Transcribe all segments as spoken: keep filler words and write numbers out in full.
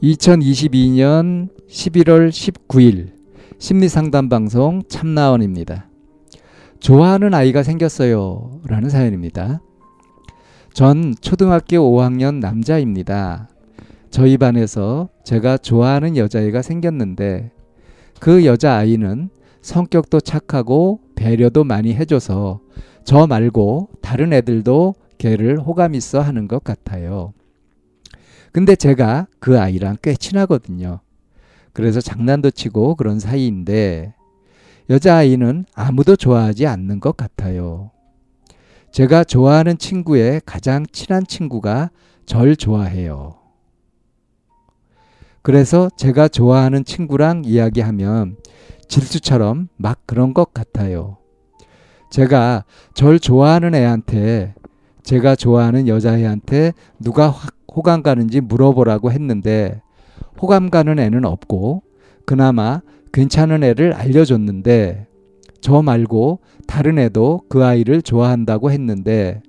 이천이십이년 십일월 십구일 심리상담방송 참나원입니다. 좋아하는 아이가 생겼어요 라는 사연입니다. 전 초등학교 오학년 남자입니다. 저희 반에서 제가 좋아하는 여자애가 생겼는데 그 여자아이는 성격도 착하고 배려도 많이 해줘서 저 말고 다른 애들도 걔를 호감 있어 하는 것 같아요. 근데 제가 그 아이랑 꽤 친하거든요. 그래서 장난도 치고 그런 사이인데 여자아이는 아무도 좋아하지 않는 것 같아요. 제가 좋아하는 친구의 가장 친한 친구가 절 좋아해요. 그래서 제가 좋아하는 친구랑 이야기하면 질투처럼 막 그런 것 같아요. 제가 절 좋아하는 애한테, 제가 좋아하는 여자애한테 누가 확 호감 가는지 물어보라고 했는데 호감 가는 애는 없고 그나마 괜찮은 애를 알려줬는데 저 말고 다른 애도 그 아이를 좋아한다고 했는데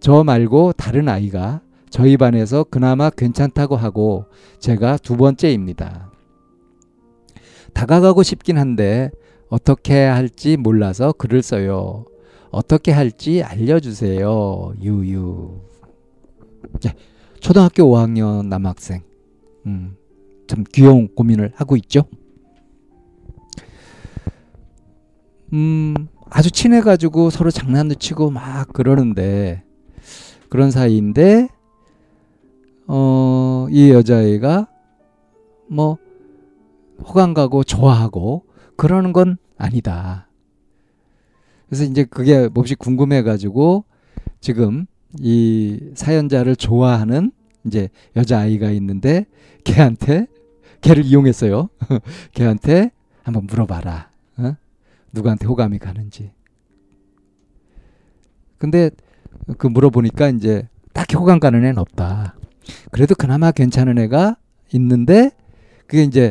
저 말고 다른 아이가 저희 반에서 그나마 괜찮다고 하고 제가 두 번째입니다. 다가가고 싶긴 한데 어떻게 해야 할지 몰라서 글을 써요. 어떻게 할지 알려주세요. 유유. 네. 초등학교 오학년 남학생. 음, 참 귀여운 고민을 하고 있죠. 음, 아주 친해가지고 서로 장난도 치고 막 그러는데 그런 사이인데 어, 이 여자애가 뭐 호감 가고 좋아하고 그러는 건 아니다. 그래서 이제 그게 몹시 궁금해가지고 지금 이 사연자를 좋아하는 이제 여자아이가 있는데 걔한테 걔를 이용했어요. 걔한테 한번 물어봐라. 어? 누구한테 호감이 가는지. 근데 그 물어보니까 이제 딱히 호감 가는 애는 없다. 그래도 그나마 괜찮은 애가 있는데 그게 이제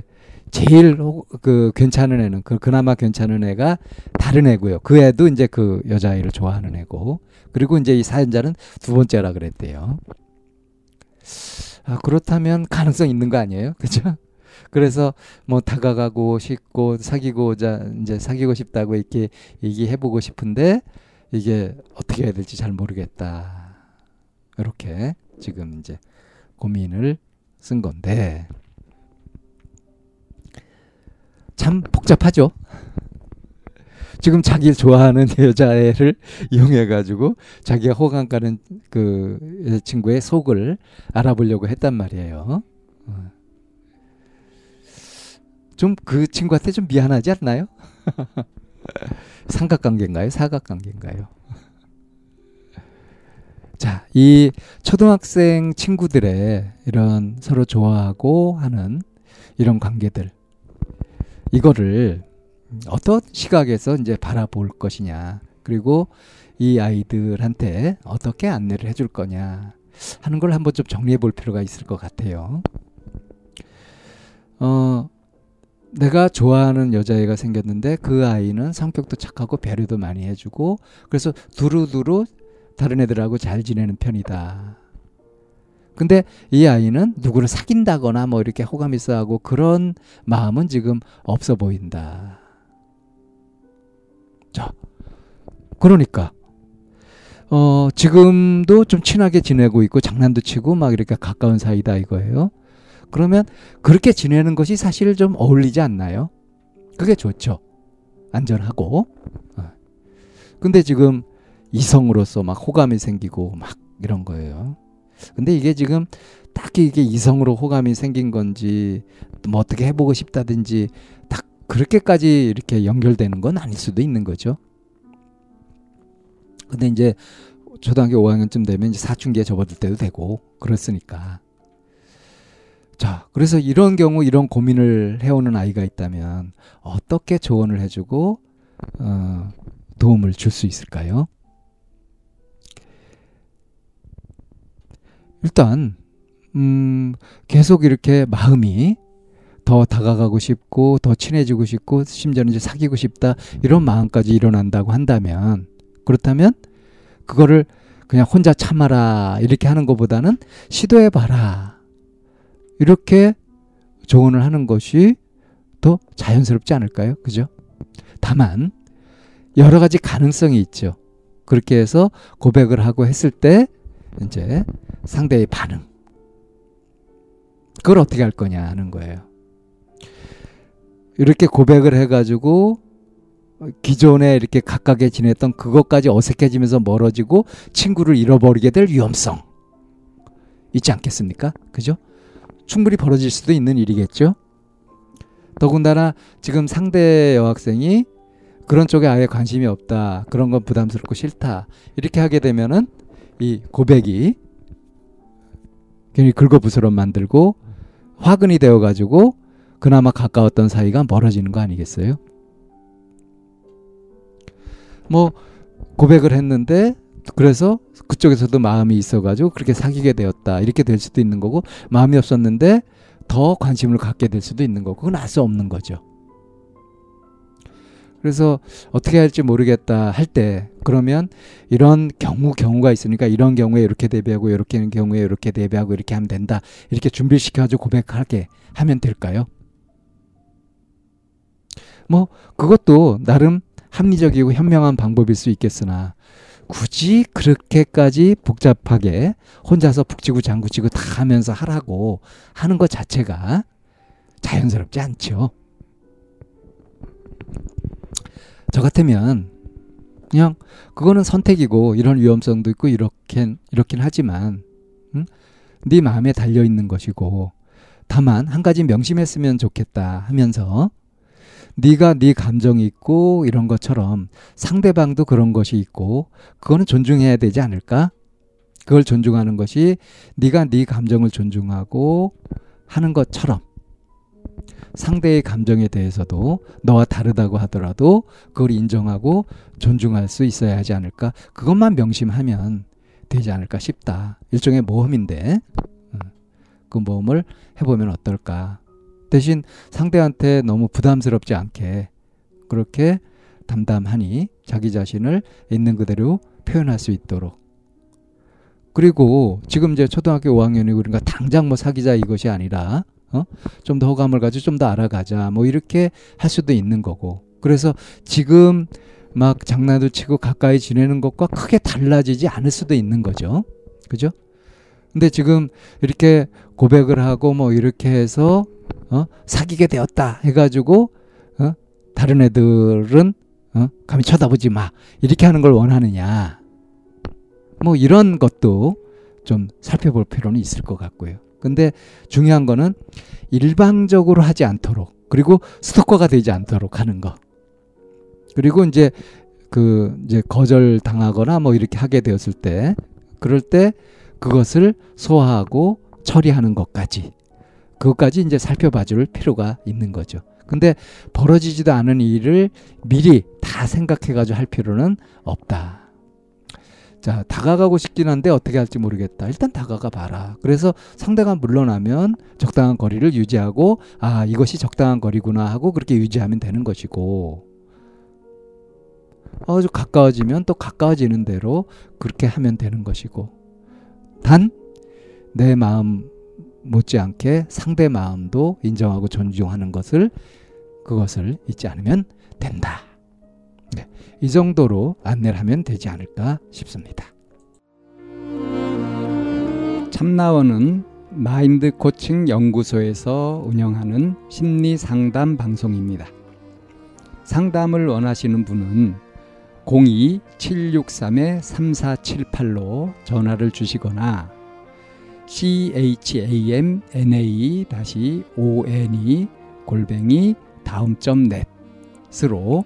제일 호, 그 괜찮은 애는 그 그나마 괜찮은 애가 다른 애고요. 그 애도 이제 그 여자아이를 좋아하는 애고. 그리고 이제 이 사연자는 두 번째라 그랬대요. 아, 그렇다면 가능성 있는 거 아니에요? 그죠? 그래서 뭐 다가가고 싶고 사귀고자 이제 사귀고 싶다고 이렇게 얘기해 보고 싶은데 이게 어떻게 해야 될지 잘 모르겠다. 이렇게 지금 이제 고민을 쓴 건데 참 복잡하죠. 지금 자기 좋아하는 여자애를 이용해가지고 자기가 호감 가는 그 여자친구의 속을 알아보려고 했단 말이에요. 좀 그 친구한테 좀 미안하지 않나요? 삼각관계인가요? 사각관계인가요? 자, 이 초등학생 친구들의 이런 서로 좋아하고 하는 이런 관계들, 이거를 어떤 시각에서 이제 바라볼 것이냐, 그리고 이 아이들한테 어떻게 안내를 해줄 거냐 하는 걸 한번 좀 정리해 볼 필요가 있을 것 같아요. 어, 내가 좋아하는 여자애가 생겼는데 그 아이는 성격도 착하고 배려도 많이 해주고 그래서 두루두루 다른 애들하고 잘 지내는 편이다. 근데 이 아이는 누구를 사귄다거나 뭐 이렇게 호감 있어 하고 그런 마음은 지금 없어 보인다. 자, 그러니까 어, 지금도 좀 친하게 지내고 있고 장난도 치고 막 이렇게 가까운 사이다 이거예요. 그러면 그렇게 지내는 것이 사실 좀 어울리지 않나요? 그게 좋죠. 안전하고. 근데 지금 이성으로서 막 호감이 생기고 막 이런 거예요. 근데 이게 지금 딱히 이게 이성으로 호감이 생긴 건지 뭐 어떻게 해보고 싶다든지 딱 그렇게까지 이렇게 연결되는 건 아닐 수도 있는 거죠. 근데 이제 초등학교 오 학년쯤 되면 이제 사춘기에 접어들 때도 되고 그랬으니까. 자, 그래서 이런 경우 이런 고민을 해오는 아이가 있다면 어떻게 조언을 해주고 어, 도움을 줄 수 있을까요? 일단 음, 계속 이렇게 마음이 더 다가가고 싶고 더 친해지고 싶고 심지어는 이제 사귀고 싶다 이런 마음까지 일어난다고 한다면, 그렇다면 그거를 그냥 혼자 참아라 이렇게 하는 것보다는 시도해봐라 이렇게 조언을 하는 것이 더 자연스럽지 않을까요? 그죠? 다만 여러 가지 가능성이 있죠. 그렇게 해서 고백을 하고 했을 때 이제 상대의 반응, 그걸 어떻게 할 거냐 하는 거예요. 이렇게 고백을 해가지고 기존에 이렇게 각각에 지냈던 그것까지 어색해지면서 멀어지고 친구를 잃어버리게 될 위험성 있지 않겠습니까? 그죠? 충분히 벌어질 수도 있는 일이겠죠. 더군다나 지금 상대 여학생이 그런 쪽에 아예 관심이 없다, 그런 건 부담스럽고 싫다 이렇게 하게 되면은 이 고백이 괜히 긁어부스럼 만들고 화근이 되어가지고 그나마 가까웠던 사이가 멀어지는 거 아니겠어요? 뭐 고백을 했는데 그래서 그쪽에서도 마음이 있어가지고 그렇게 사귀게 되었다 이렇게 될 수도 있는 거고, 마음이 없었는데 더 관심을 갖게 될 수도 있는 거고, 그건 알 수 없는 거죠. 그래서 어떻게 할지 모르겠다 할 때, 그러면 이런 경우 경우가 있으니까 이런 경우에 이렇게 대비하고 이렇게 하는 경우에 이렇게 대비하고 이렇게 하면 된다 이렇게 준비시켜가지고 고백하게 하면 될까요? 뭐 그것도 나름 합리적이고 현명한 방법일 수 있겠으나, 굳이 그렇게까지 복잡하게 혼자서 북치고 장구치고 다 하면서 하라고 하는 것 자체가 자연스럽지 않죠. 저 같으면 그냥 그거는 선택이고 이런 위험성도 있고 이렇긴, 이렇긴 하지만 응? 네 마음에 달려있는 것이고, 다만 한 가지 명심했으면 좋겠다 하면서 네가 네 감정이 있고 이런 것처럼 상대방도 그런 것이 있고 그거는 존중해야 되지 않을까? 그걸 존중하는 것이 네가 네 감정을 존중하고 하는 것처럼 상대의 감정에 대해서도 너와 다르다고 하더라도 그걸 인정하고 존중할 수 있어야 하지 않을까? 그것만 명심하면 되지 않을까 싶다. 일종의 모험인데 그 모험을 해보면 어떨까? 대신 상대한테 너무 부담스럽지 않게 그렇게 담담하니 자기 자신을 있는 그대로 표현할 수 있도록. 그리고 지금 이제 초등학교 오 학년이고 그러니까 당장 뭐 사귀자 이것이 아니라 어? 좀 더 호감을 가지고 좀 더 알아가자 뭐 이렇게 할 수도 있는 거고, 그래서 지금 막 장난도 치고 가까이 지내는 것과 크게 달라지지 않을 수도 있는 거죠. 그죠? 근데 지금 이렇게 고백을 하고 뭐 이렇게 해서 어? 사귀게 되었다 해가지고 어? 다른 애들은 어? 감히 쳐다보지 마 이렇게 하는 걸 원하느냐, 뭐 이런 것도 좀 살펴볼 필요는 있을 것 같고요. 근데 중요한 거는 일방적으로 하지 않도록, 그리고 스토커가 되지 않도록 하는 거. 그리고 이제 그 이제 거절 당하거나 뭐 이렇게 하게 되었을 때, 그럴 때 그것을 소화하고 처리하는 것까지, 그것까지 이제 살펴봐줄 필요가 있는 거죠. 근데 벌어지지도 않은 일을 미리 다 생각해가지고 할 필요는 없다. 자, 다가가고 싶긴 한데 어떻게 할지 모르겠다. 일단 다가가 봐라. 그래서 상대가 물러나면 적당한 거리를 유지하고, 아, 이것이 적당한 거리구나 하고 그렇게 유지하면 되는 것이고, 아주 가까워지면 또 가까워지는 대로 그렇게 하면 되는 것이고, 단 내 마음 못지않게 상대 마음도 인정하고 존중하는 것을, 그것을 잊지 않으면 된다. 네, 이 정도로 안내를 하면 되지 않을까 싶습니다. 참나원은 마인드 코칭 연구소에서 운영하는 심리 상담 방송입니다. 상담을 원하시는 분은 공이 칠육삼 삼사칠팔로 전화를 주시거나 참나원 골뱅이 다음 점 넷으로